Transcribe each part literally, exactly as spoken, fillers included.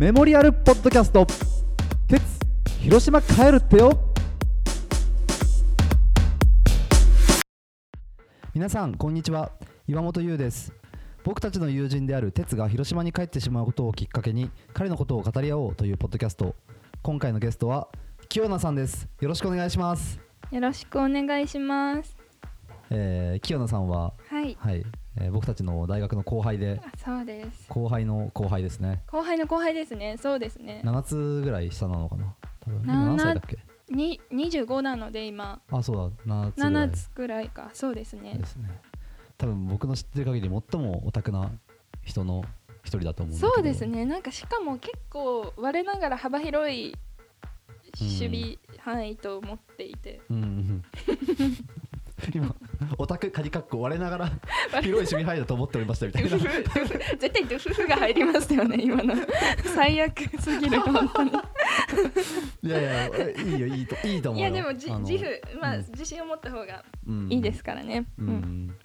メモリアルポッドキャストテツ広島帰るってよ。皆さんこんにちは、岩本優です。僕たちの友人であるテツが広島に帰ってしまうことをきっかけに彼のことを語り合おうというポッドキャスト。今回のゲストは清菜さんです。よろしくお願いします。よろしくお願いします。えー、清菜さんは、はいはいえー、僕たちの大学の後輩で、そうです。後輩の後輩ですね。後輩の後輩ですね。そうですね。ななつぐらい下なのかな。多分今何歳だっけ？ににじゅうごなので今。あ、そうだ。ななつぐらいか。そうですね。ですね。多分僕の知ってる限り最もオタクな人の一人だと思うんだけど。そうですね。なんかしかも結構我ながら幅広い守備範囲と思っていて。うんうんうん今オタク仮かっこ割れながら広い趣味範囲だと思っておりましたみたいな絶対ドゥフフが入りますよね今の最悪すぎる本当にいやいやいいよいいといいと思うよ。いやでもじ自負、まあうん、自信を持った方がいいですからね。うんうんうん、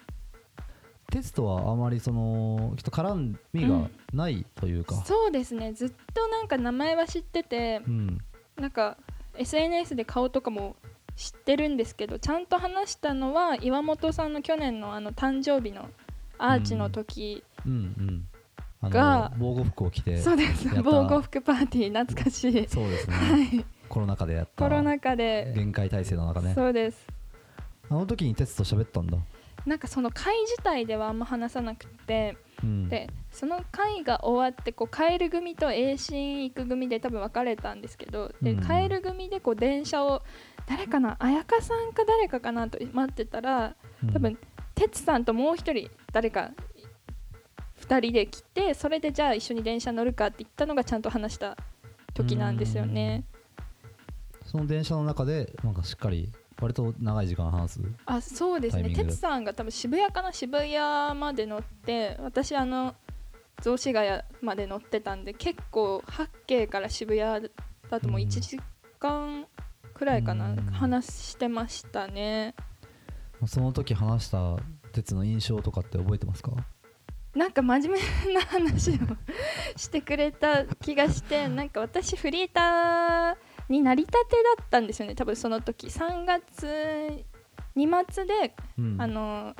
テストはあまりそのちょっと絡みがないというか、うん、そうですね。ずっとなんか名前は知ってて、うん、なんか エスエヌエス で顔とかも知ってるんですけど、ちゃんと話したのは岩本さんの去年のあの誕生日のアーチの時が、うんうんうん、あの防護服を着て、そうです、防護服パーティー懐かしい。そうですね、はい、コロナ禍でやったコロナ禍で限界体制の中ね。そうです。あの時にテツと喋ったんだ。なんかその会自体ではあんま話さなくて、うん、でその会が終わってこうカエル組と栄新行く組で多分分かれたんですけど、で、うん、カエル組でこう電車を誰かな、彩香さんか誰かかなと待ってたら、多分テツさんともう一人誰かふたりで来て、それでじゃあ一緒に電車乗るかって言ったのがちゃんと話した時なんですよね。その電車の中でなんかしっかり割と長い時間話す。あ、そうですね。テツさんが多分渋谷かな、渋谷まで乗って、私あの雑司ヶ谷まで乗ってたんで、結構八景から渋谷だともういちじかんくらいかな、うん、話してましたね。その時話したテツの印象とかって覚えてますか？なんか真面目な話をしてくれた気がしてなんか私フリーターになりたてだったんですよね。多分その時さんがつにまつで、うん、あの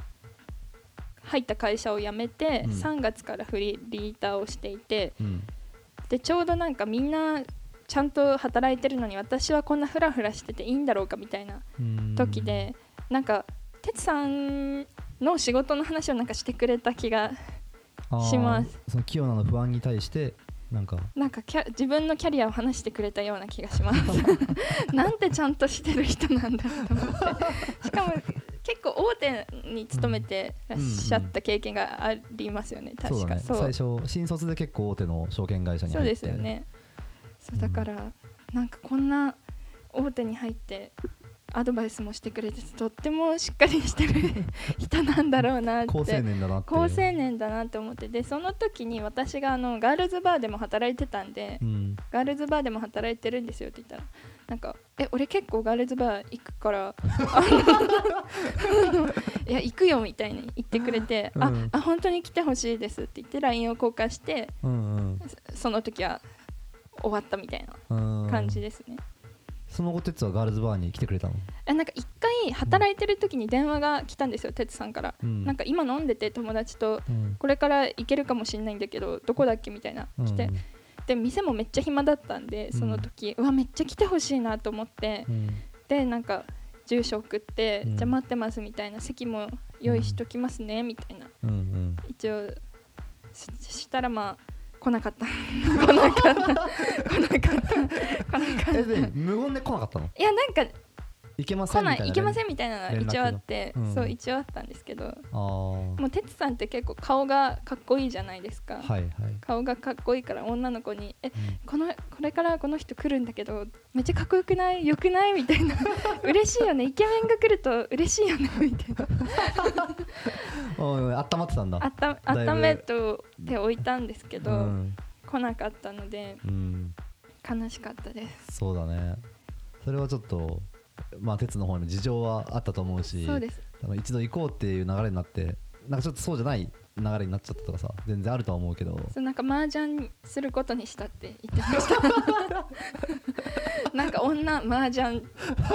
入った会社を辞めて、うん、さんがつからフリーターをしていて、うん、でちょうどなんかみんなちゃんと働いてるのに私はこんなフラフラしてていいんだろうかみたいな時で、なんかテツさんの仕事の話をなんかしてくれた気がします。その清菜の不安に対してなんかなんかキャ自分のキャリアを話してくれたような気がしますなんてちゃんとしてる人なんだと思ってしかも結構大手に勤めてらっしゃった経験がありますよね、うん、確か。そうだね。最初新卒で結構大手の証券会社に入って、そうですよね。そうだから、うん、なんかこんな大手に入ってアドバイスもしてくれて、とってもしっかりしてる人なんだろうなって高青年だなって高青年だなって思って、でその時に私があのガールズバーでも働いてたんで、うん、ガールズバーでも働いてるんですよって言ったら、なんかえ俺結構ガールズバー行くからいや行くよみたいに言ってくれて、うん、ああ本当に来てほしいですって言って ライン を交換して、うんうん、その時は終わったみたいな感じですね。その後テツはガールズバーに来てくれたの？えなんか一回働いてる時に電話が来たんですよ、テツさんから、うん、なんか今飲んでて友達と、うん、これから行けるかもしれないんだけどどこだっけみたいな来て、うん、で店もめっちゃ暇だったんでその時、うん、うわめっちゃ来てほしいなと思って、うん、でなんか住所送って、うん、じゃあ待ってますみたいな、席も用意しときますねみたいな、うんうん、一応 し, したらまあ来なかった来なかった来なかった来なかった。無言で来なかったの？いやなんか行けませんみたいな、行けませんみたいなのは一応あって、うん、そう一応あったんですけど、あもうテツさんって結構顔がかっこいいじゃないですか、はいはい、顔がかっこいいから女の子にえ、うん、このこれからこの人来るんだけどめっちゃかっこよくないよくないみたいな嬉しいよねイケメンが来ると嬉しいよねみたいなあったまってたんだ。あった温めておいたんですけど、うん、来なかったので、うん、悲しかったです。そうだね。それはちょっとまあ鉄の方の事情はあったと思うし、そうです。一度行こうっていう流れになってなんかちょっとそうじゃない流れになっちゃったとかさ、全然あるとは思うけど、そうなんか麻雀することにしたって言ってましたなんか女麻雀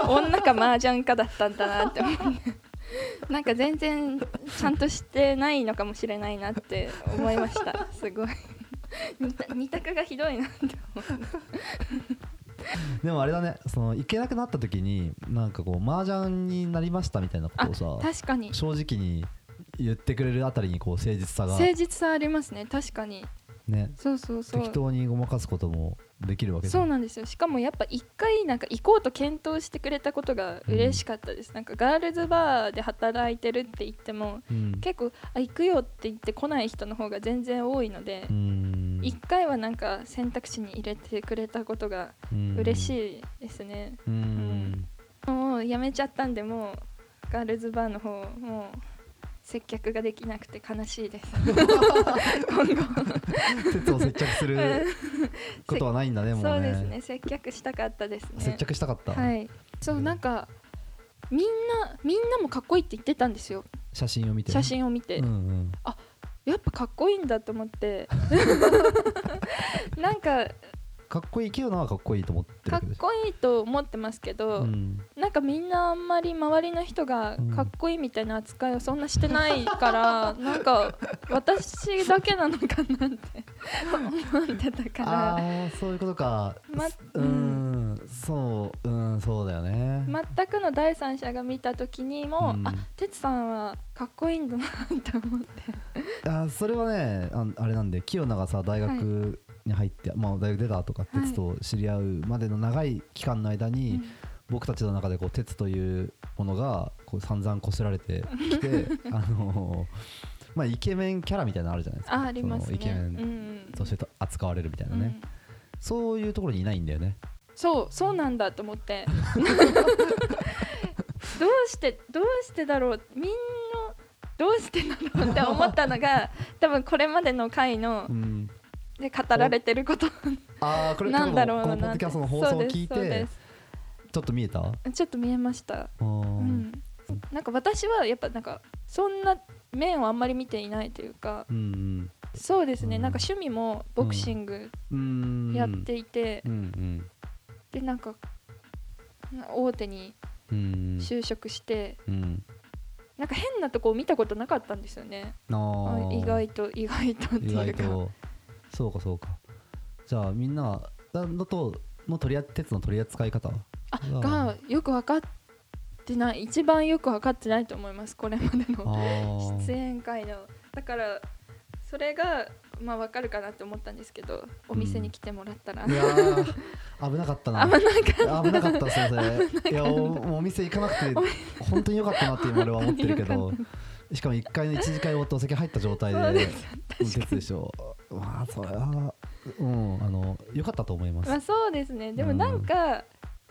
女か麻雀かだったんだなって思ってなんか全然ちゃんとしてないのかもしれないなって思いましたすごい二択がひどいなって思うでもあれだね、その行けなくなった時になんかこう麻雀になりましたみたいなことをさ、確かに正直に言ってくれるあたりにこう誠実さが誠実さありますね、確かにね、そうそうそう、適当にごまかすこともできるわけです。そうなんですよ。しかもやっぱ一回なんか行こうと検討してくれたことが嬉しかったです、うん、なんかガールズバーで働いてるって言っても、うん、結構あ行くよって言って来ない人の方が全然多いので、うん、一回はなんか選択肢に入れてくれたことが嬉しいですね、うん、うん、もうやめちゃったんで、もうガールズバーの方もう接客ができなくて悲しいです今後鉄を接客することはないんだねもうね。そうですね、接客したかったですね。接客したかった、はい、そう、うん、なんかみんなみんなもかっこいいって言ってたんですよ、写真を見て、写真を見て、うんうん、あやっぱかっこいいんだと思ってなんかかっこいいけどな、かっこいいと思ってるわけです。かっこいいと思ってますけど、うん、なんかみんなあんまり周りの人がかっこいいみたいな扱いをそんなしてないから、うん、なんか私だけなのかなって思ってたから。あ、そういうことか、ま、うん、うん、そう、うん、そうだよね。全くの第三者が見た時にも、うん、あ、てつさんはかっこいいんだなって思ってあ、それはね、 あ, あれなんで清永がさ大学、はいに入って、まあ、大学出たとか、はい、鉄と知り合うまでの長い期間の間に、うん、僕たちの中でこう鉄というものがこう散々こすられてきてあのーまあ、イケメンキャラみたいなのあるじゃないですか。あ、ありますね。イケメンとして扱われるみたいなね、うん、そういうところにいないんだよね。そう、そうなんだと思ってどうしてどうしてだろう、みんなどうしてなのって思ったのが多分これまでの回の、うん、で語られてることなんだろうな。このポッドキャストの放送を聞いてちょっと見えた？ちょっと見えました、うん、なんか私はやっぱなんかそんな面をあんまり見ていないというか、うんうん、そうですね、うん、なんか趣味もボクシングやっていて、うんうん、でなんか大手に就職して、うんうん、なんか変なとこを見たことなかったんですよね。あ、意外と意外とっていうか、そうかそうか。じゃあみんなのとの取りあ鉄の取り扱い方あがよく分かってない、一番よく分かってないと思います、これまでの出演会の。だからそれがまあ分かるかなって思ったんですけど、お店に来てもらったら、うん、いや危なかったな、危なかった、先生。いや お, お店行かなくて本当に良かったなって今俺は思ってるけど、しかもいっかいのいちじかいごとお席入った状態で鉄でしょ。まあそれはうん、あの良かったと思います、まあ、そうですね。でもなんか、うん、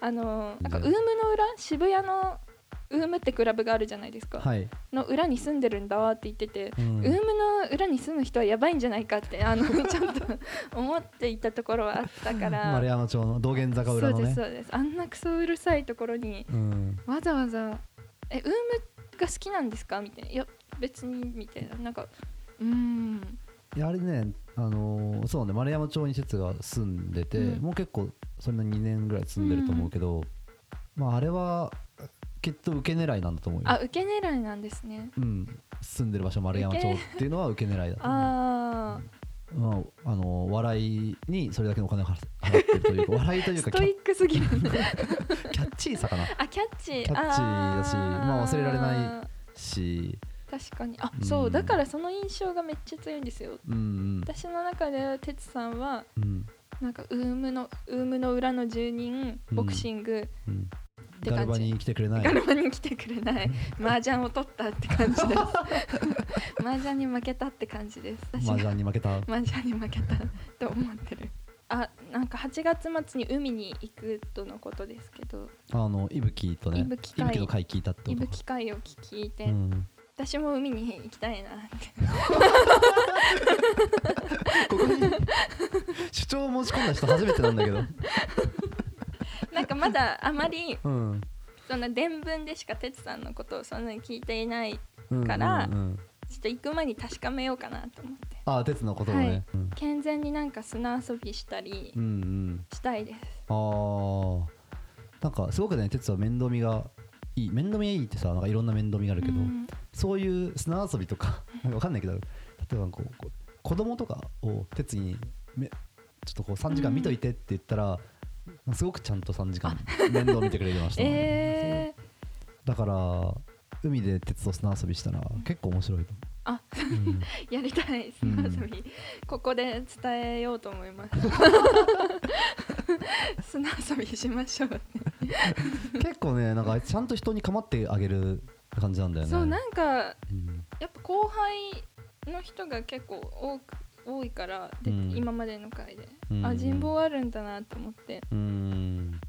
あのなんかウームの裏、渋谷のウームってクラブがあるじゃないですか、はい、の裏に住んでるんだわって言ってて、うん、ウームの裏に住む人はやばいんじゃないかってあのちょっと思っていたところはあったから丸山町の道玄坂裏のね、そうですそうです、あんなクソうるさいところに、うん、わざわざえウームが好きなんですかみたいな、いや別にみたいな、なんかうーん、いやあれね、あのー、そうね、丸山町に鉄が住んでて、うん、もう結構それのにねんぐらい住んでると思うけど、うん、まああれはきっと受け狙いなんだと思うよ。あ、受け狙いなんですね。うん、住んでる場所丸山町っていうのは受け狙いだと思う。ああ、うん、まああのー、笑いにそれだけのお金を払ってるというか笑いというかストイックすぎるキャッチーさかな。あ、キャッチー、キャッチーだし、まあ忘れられないし。確かに、あ、うん、そうだからその印象がめっちゃ強いんですよ、うんうん、私の中では鉄さんは、うん、なんかウームのウームの裏の住人、ボクシング、うんうん、って感じ。ガルバに来てくれない、ガルバに来てくれない麻雀を取ったって感じです麻雀に負けたって感じです。麻雀に負けた麻雀に負けたと思ってる。あ、なんかはちがつ末に海に行くとのことですけど、あのいぶきとね、いぶきの回聞いたってこと。いぶき回を聞いて、うん、私も海に行きたいなってここに主張を持ち込んだ人初めてなんだけどなんかまだあまり、うん、そんな伝聞でしかてつさんのことをそんなに聞いていないから、うんうんうん、ちょっと行く前に確かめようかなと思って。ああ、鉄のことをね、はい、うん、健全になんか砂遊びしたりしたいです、うんうん、ああ、なんかすごくね、鉄は面倒見がいい。面倒見がいいってさ、なんかいろんな面倒見があるけど、うん、そういう砂遊びとかなんか分かんないけど、例えばこうこう子供とかを鉄にめちょっとこうさんじかん見といてって言ったら、うん、すごくちゃんとさんじかん面倒見てくれてました、ねえー、だから海で鉄と砂遊びしたら結構面白いと思う。あ、うん、やりたい砂遊び、うん、ここで伝えようと思います砂遊びしましょう結構ね、なんかちゃんと人に構ってあげる感じなんだよね。そう、なんか、うん、やっぱ後輩の人が結構多く多いから、うん、今までの回で、うん、あ、人望あるんだなと思って。うーん、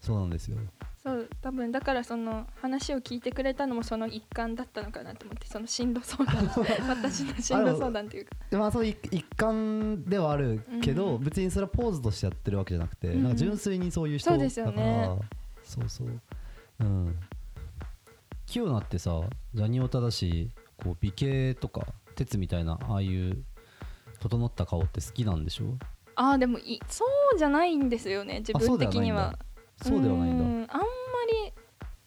そうなんですよ。そう、多分だからその話を聞いてくれたのもその一環だったのかなと思って、その進路相談私の進路相談っていうか、まあ、そういう一環ではあるけど、うん、別にそれはポーズとしてやってるわけじゃなくて、うん、なんか純粋にそういう人だから。そうですよね。そうそう、うん、キヨナってさ、ジャニオタだし、こう美形とか鉄みたいなああいう整った顔って好きなんでしょ？あー、でもいそうじゃないんですよね、自分的には。そうではないんだ。うん、あんまり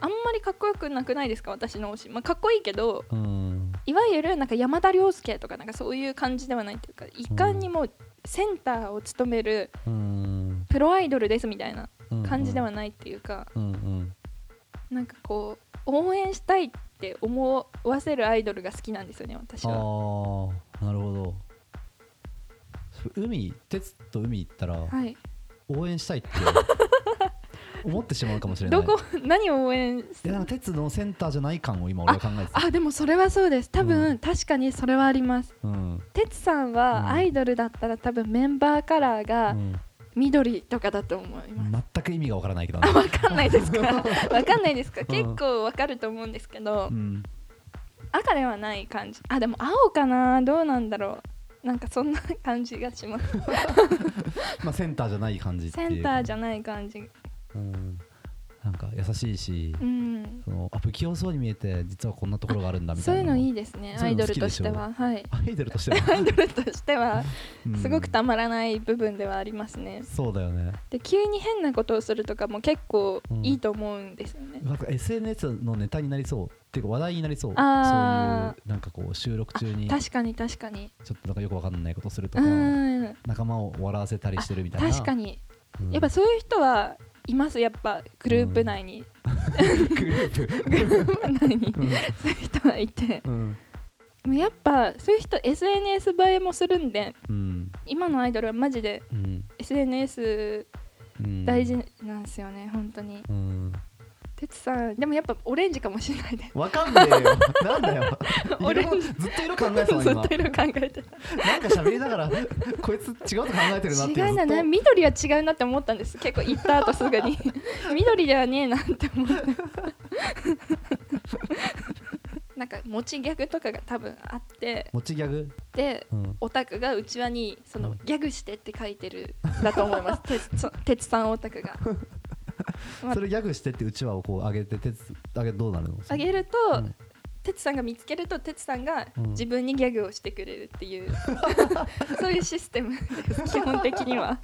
あんまりかっこよくなくないですか、私の推し。まあ、かっこいいけど、うん、いわゆるなんか山田涼介とかなんかそういう感じではないというか、いかにもセンターを務めるプロアイドルですみたいな感じではないっていうか、うんうん、なんかこう応援したいって思わせるアイドルが好きなんですよね、私は。あー、なるほど。海、鉄と海行ったら、はい、応援したいって思ってしまうかもしれない。どこ、何を応援してるの？鉄のセンターじゃない感を今俺は考えてた。ああ、でもそれはそうです。多分、うん、確かにそれはあります、うん、鉄さんはアイドルだったら多分メンバーカラーが、うん、緑とかだと思います。全く意味がわからないけど、ね、あ、わかんないですか。わかんないですか。結構わかると思うんですけど、うん、赤ではない感じ。あ、でも青かな。どうなんだろう。なんかそんな感じがします。まあセンターじゃない感じっていう。センターじゃない感じ。うん、なんか優しいし、うん、そのあ、不器用そうに見えて実はこんなところがあるんだみたいな。そういうのいいですね。アイドルとしては、はい。アイドルとしては。アイドルとしてはすごくたまらない部分ではありますね。そうだよね。で、急に変なことをするとかも結構いいと思うんですよね。うん、なんか エスエヌエス のネタになりそう。っていうか話題になりそう。あ、そういうなんかこう収録中に、確かに確かに。ちょっとなんかよくわかんないことするとか、うん、仲間を笑わせたりしてるみたいな。確かに。うん、やっぱそういう人はいます。やっぱグループ内に、うん、グループグループ内に、うん、そういう人はいて、うん、でもやっぱそういう人 エスエヌエス 映えもするんで、うん、今のアイドルはマジで エスエヌエス 大事なんですよね、うん、本当に、うん、てつさんでもやっぱオレンジかもしれないです。わかんねえよなんだよオレンジずっと色考えてた。ずっと色考えてたなんか喋りながらこいつ違うと考えてるなって。違うな、緑は違うなって思ったんです。結構行った後すぐに緑ではねえなって思ったなんか持ちギャグとかが多分あって、持ちギャグで、うん、オタクがうちわにそのギャグしてって書いてるだと思いますてつさんオタクがそれギャグしてってうちわをこう上げて、てつ上げどうなるの？上げると、うん、てつさんが見つけるとてつさんが自分にギャグをしてくれるっていう、うん、そういうシステムです基本的には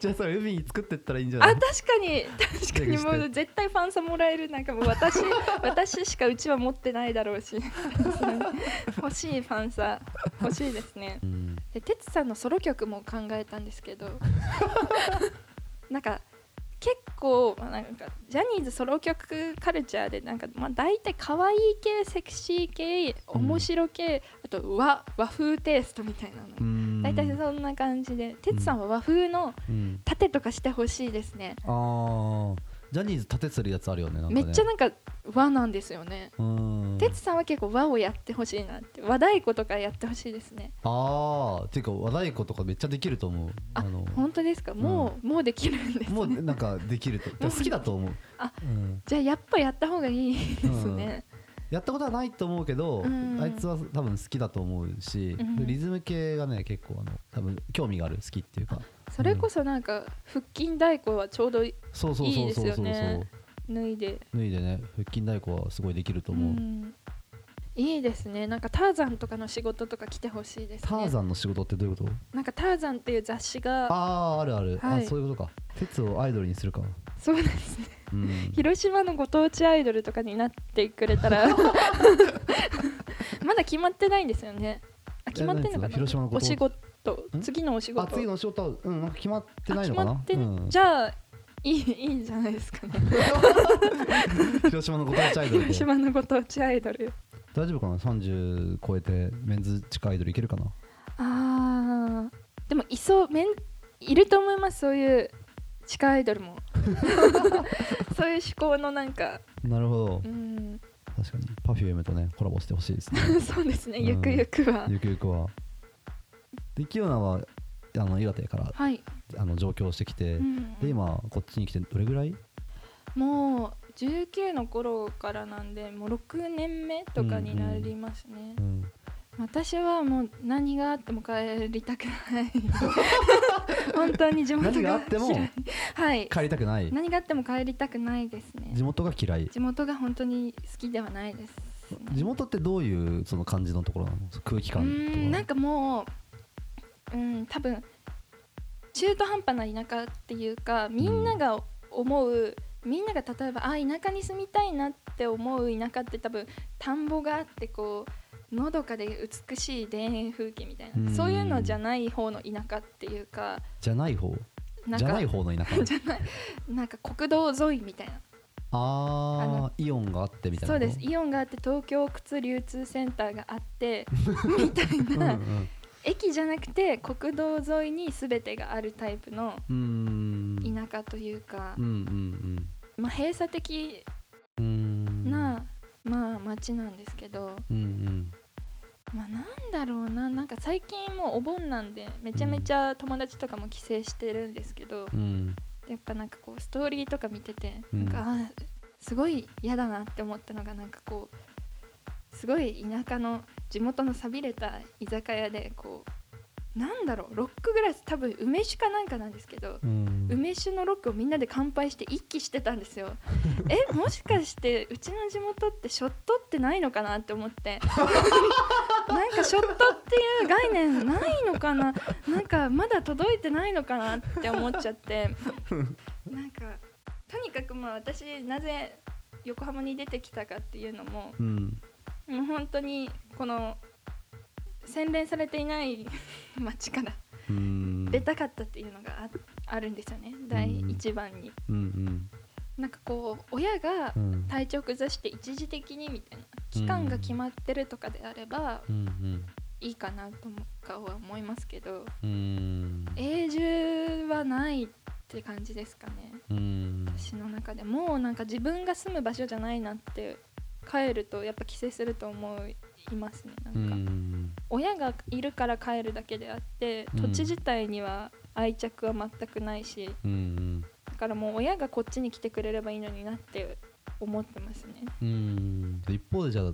じゃあそれ海に作ってったらいいんじゃない？あ、確かに確かに、もう絶対ファンサもらえる。なんかもう私私しかうちは持ってないだろうし欲しいファンサ欲しいですね。で、てつさんのソロ曲も考えたんですけどなんか結構、まあ、なんかジャニーズソロ曲カルチャーでなんか、まあ、大体可愛い系、セクシー系、面白系、うん、あと 和, 和風テイストみたいなの、大体そんな感じで、てつさんは和風の盾とかしてほしいですね、うん、あ、ジャニーズ盾するやつあるよ ね, なんかね、めっちゃなんか和なんですよね。てつさんは結構和をやってほしいなって、和太鼓とかやってほしいですね。あー、ていうか和太鼓とかめっちゃできると思う。あ、あの本当ですか。もう、うん、もうできるんですね。もうなんかできると好きだと思うあ、うん、じゃあやっぱやった方がいいですね、うん、やったことはないと思うけど、うん、あいつは多分好きだと思うし、うん、リズム系がね結構あの多分興味がある、好きっていうか、それこそなんか腹筋太鼓はちょうどいいですよね。脱いで脱いでね、腹筋太鼓はすごいできると思う、うん、いいですね。なんかターザンとかの仕事とか来てほしいですね。ターザンの仕事ってどういうこと？なんかターザンっていう雑誌があーあるある、はい、あそういうことか。テツをアイドルにするかも。そうですね、うん、広島のご当地アイドルとかになってくれたらまだ決まってないんですよね。あ決まってんのかな、広島のお仕事、次のお仕事、あ次のお仕事は、うん、なんか決まってないのかな。決まって、うん、じゃあいい, いいんじゃないですかね広島のご当地アイドル広島のご当地アイドル大丈夫かな。さんじゅう超えてメンズ地下アイドルいけるかな。あーでもいそう、メンいると思います、そういう地下アイドルもそういう思考のなんか、なるほど、うん、確かにPerfumeとねコラボしてほしいですねそうですね、うん、ゆくゆくはゆくゆくはできようなはあの岩手から、はい、あの上京してきて、うん、で今こっちに来てどれぐらい？もうじゅうきゅうの頃からなんでもうろくねんめとかになりますね、うんうん、私はもう何があっても帰りたくない本当に地元が何があっても帰りたくない、何があっても帰りたくないですね。地元が嫌い？地元が本当に好きではないです、ね、地元ってどういうその感じのところなの？空気感とか。うん、なんかもううん、多分中途半端な田舎っていうか、みんなが思う、うん、みんなが例えばあ田舎に住みたいなって思う田舎って多分田んぼがあってこうのどかで美しい田園風景みたいな、そういうのじゃない方の田舎っていうか、じゃない方なんかじゃない方の田舎じゃない、なんか国道沿いみたいな、ああのイオンがあってみたいな。そうです、イオンがあって東京靴流通センターがあってみたいなうん、うん駅じゃなくて国道沿いに全てがあるタイプの田舎というか、うんうんうん、まあ、閉鎖的な、まあ、町なんですけど、うんうん、まあ、なんだろうな、なんか最近もうお盆なんでめちゃめちゃ友達とかも帰省してるんですけど、うん、やっぱなんかこうストーリーとか見てて、なんか、うん、あすごい嫌だなって思ったのが、なんかこうすごい田舎の地元の寂れた居酒屋でこうなんだろうロックグラス、多分梅酒かなんかなんですけど、うん、梅酒のロックをみんなで乾杯して一気してたんですよえもしかしてうちの地元ってショットってないのかなって思ってなんかショットっていう概念ないのかな、なんかまだ届いてないのかなって思っちゃってなんかとにかくまあ私なぜ横浜に出てきたかっていうのも、うん、もう本当にこの洗練されていない街から出たかったっていうのが あ, あるんですよね、第一番に、うんうん、なんかこう親が体調崩して一時的にみたいな期間が決まってるとかであればいいかなとかは思いますけど、うん、永住はないって感じですかね、うん、私の中でもうなんか自分が住む場所じゃないなって帰るとやっぱ帰省すると思いますね。なんかうん親がいるから帰るだけであって土地自体には愛着は全くないし、うん、だからもう親がこっちに来てくれればいいのになって思ってますね。うん一方でじゃあ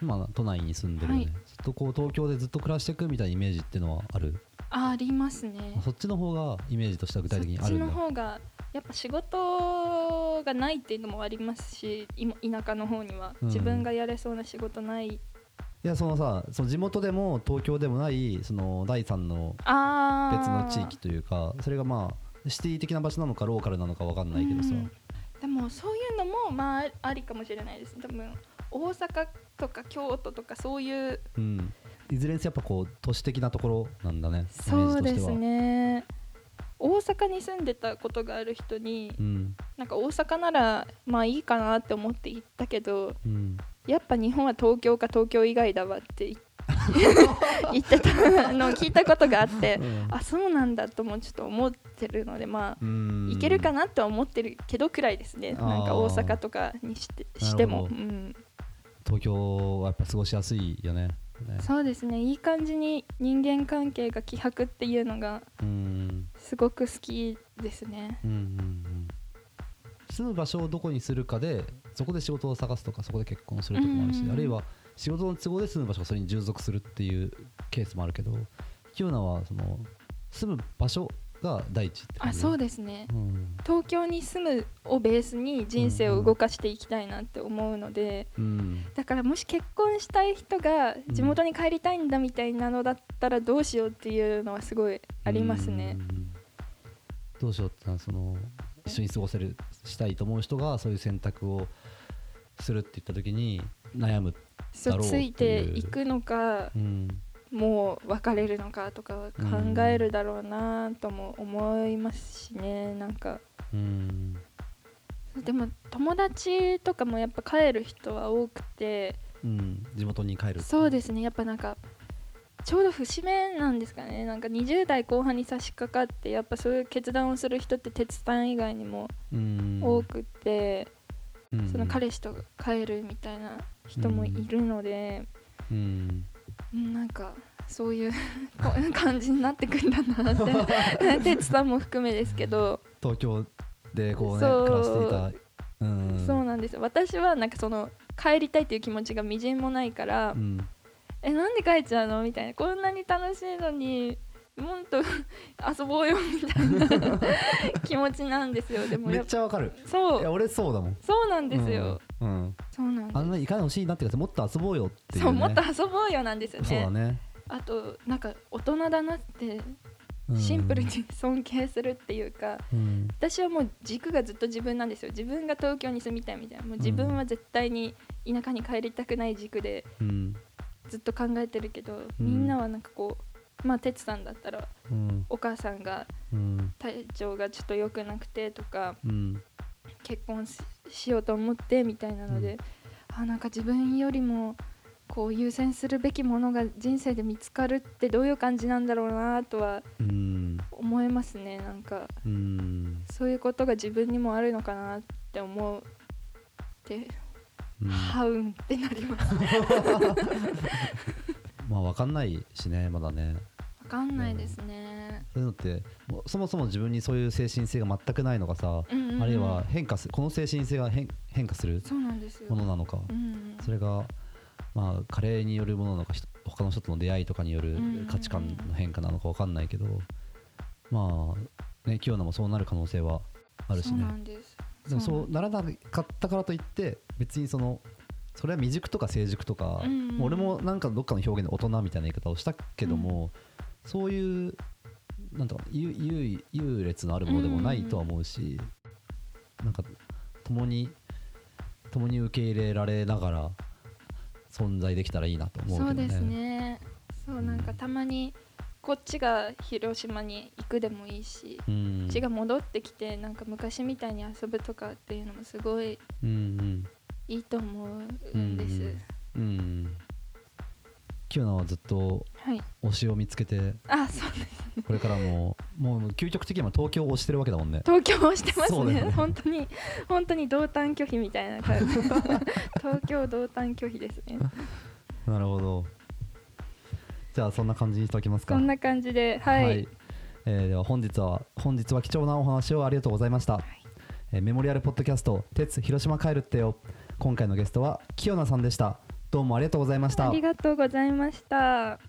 今都内に住んでるので、はい、ずっとこう東京でずっと暮らしていくみたいなイメージっていうのはある？ あ, ありますね。そっちの方がイメージとしては具体的にあるんだ。そっちの方がやっぱ仕事がないっていうのもありますし、田舎の方には自分がやれそうな仕事ない、うん、いやそのさその地元でも東京でもないその第三の別の地域というか、それがまあシティ的な場所なのかローカルなのか分かんないけどさ、うん、でもそういうのもまあありかもしれないです。多分大阪とか京都とかそういう、うん、いずれにせよやっぱこう都市的なところなんだね。そうですね、大阪に住んでたことがある人に、うん、なんか大阪ならまあいいかなって思って行ったけど、うん、やっぱ日本は東京か東京以外だわって言ってたのを聞いたことがあって、うん、あそうなんだともちょっと思ってるので、まあ行けるかなとは思ってるけどくらいですね。なんか大阪とかにし て, しても、うん、東京はやっぱ過ごしやすいよね。ね、そうですね、いい感じに人間関係が希薄っていうのがすごく好きですね、うんうんうん、住む場所をどこにするかでそこで仕事を探すとかそこで結婚するとかもあるし、うんうん、あるいは仕事の都合で住む場所がそれに従属するっていうケースもあるけど、キヨナはその住む場所が第一って感じ。あ、そうですね、うん、東京に住むをベースに人生を動かしていきたいなって思うので、うん、だからもし結婚したい人が地元に帰りたいんだみたいなのだったらどうしようっていうのはすごいありますね、うん、どうしようってのはその一緒に過ごせるしたいと思う人がそういう選択をするって言った時に悩むだろうっていう、ついていくのか、うん、もう別れるのかとか考えるだろうなとも思いますしね、なんか、うん、でも友達とかもやっぱ帰る人は多くて、うん、地元に帰る。そうですね、やっぱなんかちょうど節目なんですかね、なんかにじゅう代後半に差し掛かってやっぱそういう決断をする人って鉄さん以外にも多くて、うん、その彼氏と帰るみたいな人もいるので、うんうん、なんかそういう感じになってくんだなって鉄さんも含めですけど、東京でこうね暮らしていた、うん、そうなんです。私はなんかその帰りたいという気持ちがみじんもないから、うん、え、なんで帰っちゃうのみたいな、こんなに楽しいのにもっと遊ぼうよみたいな気持ちなんですよ。でもめっちゃわかる。そう、いや俺そうだもん。そうなんですよ、うんうん、そうなんです。あんなに行かないほしいなって言ってもっと遊ぼうよっていう、ね、そう、もっと遊ぼうよなんですよね。そうだね。あとなんか大人だなってシンプルに尊敬するっていうか、うん、私はもう軸がずっと自分なんですよ。自分が東京に住みたいみたいな、もう自分は絶対に田舎に帰りたくない軸で、うん、ずっと考えてるけど、みんなはなんかこう、まあ哲さんだったら、うん、お母さんが体調がちょっと良くなくてとか、うん、結婚 し, しようと思ってみたいなので、うん、あ、なんか自分よりもこう優先するべきものが人生で見つかるってどういう感じなんだろうなとは思いますね。なんか、うん、そういうことが自分にもあるのかなって思うって。うん、ハウンってなりますまあ分かんないしね、まだね分かんないですね、うん、そういうのってもそもそも自分にそういう精神性が全くないのかさ、うんうん、あるいは変化する、この精神性が 変, 変化するものなのか、うんうん、それがまあ加齢によるものなのか、他の人との出会いとかによる価値観の変化なのか分かんないけど、うんうん、まあね、清菜もそうなる可能性はあるしね。そうなんです。でもそうならなかったからといって別にそのそれは未熟とか成熟とか、うんうん、もう俺もなんかどっかの表現で大人みたいな言い方をしたけども、うん、そういうなんとか優劣のあるものでもないとは思うし、うん、なんか共に共に受け入れられながら存在できたらいいなと思うけどね。そうですね。そう、なんかたまにこっちが広島に行くでもいいし、うん、こっちが戻ってきてなんか昔みたいに遊ぶとかっていうのもすごいいいと思うんです。うんうんうんうん、キューナはずっと推しを見つけて、はい、あ、そうですね、これからももう究極的には東京を推してるわけだもんね。東京を推してます ね, ね本当に本当に同担拒否みたいな感じ東京同担拒否ですねなるほど。じゃあそんな感じにしておきますか。そんな感じで、はい、はい、えー、では本日は本日は貴重なお話をありがとうございました、はい、えー、メモリアルポッドキャスト鉄広島帰るってよ、今回のゲストは清菜さんでした。どうもありがとうございました。ありがとうございました。